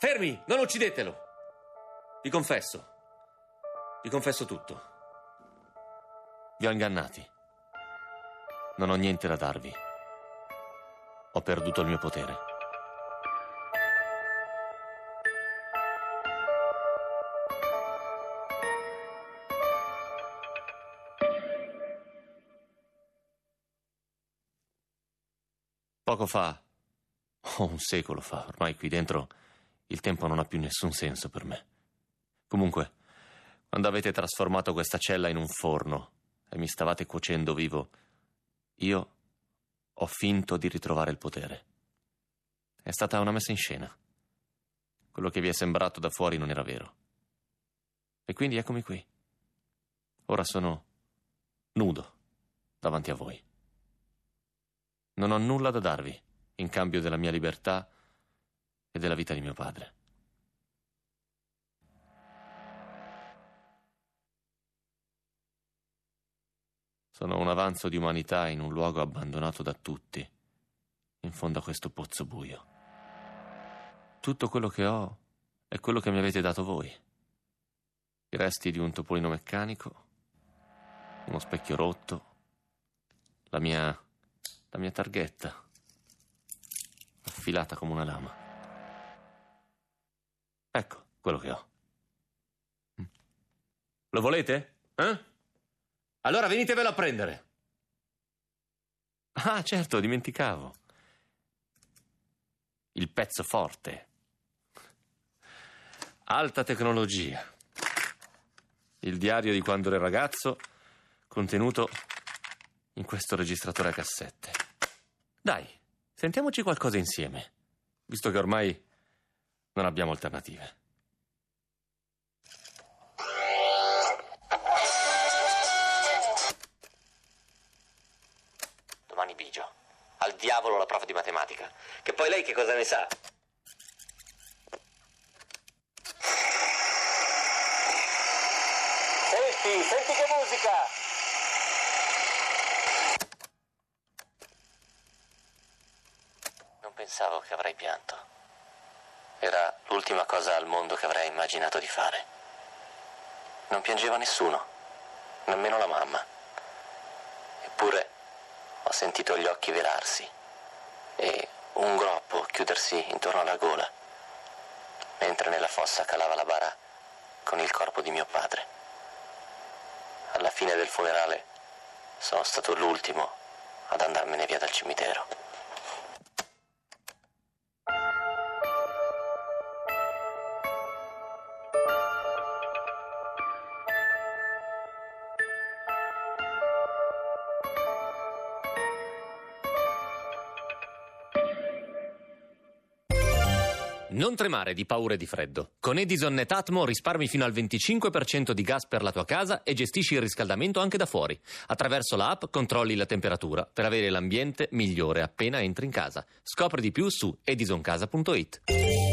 Fermi! Non uccidetelo! Vi confesso. Vi confesso tutto. Vi ho ingannati. Non ho niente da darvi. Ho perduto il mio potere. Poco fa, o un secolo fa, ormai qui dentro il tempo non ha più nessun senso per me. Comunque, quando avete trasformato questa cella in un forno e mi stavate cuocendo vivo, io ho finto di ritrovare il potere. È stata una messa in scena. Quello che vi è sembrato da fuori non era vero. E quindi eccomi qui. Ora sono nudo davanti a voi. Non ho nulla da darvi in cambio della mia libertà e della vita di mio padre. Sono un avanzo di umanità in un luogo abbandonato da tutti, in fondo a questo pozzo buio. Tutto quello che ho è quello che mi avete dato voi. I resti di un topolino meccanico, uno specchio rotto, la mia targhetta, affilata come una lama. Ecco quello che ho. Lo volete? Eh? Allora venitevelo a prendere. Ah, certo, dimenticavo. Il pezzo forte. Alta tecnologia. Il diario di quando ero ragazzo, contenuto in questo registratore a cassette. Dai, sentiamoci qualcosa insieme, visto che ormai non abbiamo alternative. Domani bigio. Al diavolo la prova di matematica. Che poi lei che cosa ne sa? Senti che musica! Pensavo che avrei pianto. Era l'ultima cosa al mondo che avrei immaginato di fare. Non piangeva nessuno, nemmeno la mamma. Eppure ho sentito gli occhi velarsi e un groppo chiudersi intorno alla gola, mentre nella fossa calava la bara con il corpo di mio padre. Alla fine del funerale sono stato l'ultimo ad andarmene via dal cimitero. Non tremare di paura e di freddo. Con Edison Netatmo risparmi fino al 25% di gas per la tua casa e gestisci il riscaldamento anche da fuori. Attraverso la app controlli la temperatura per avere l'ambiente migliore appena entri in casa. Scopri di più su edisoncasa.it.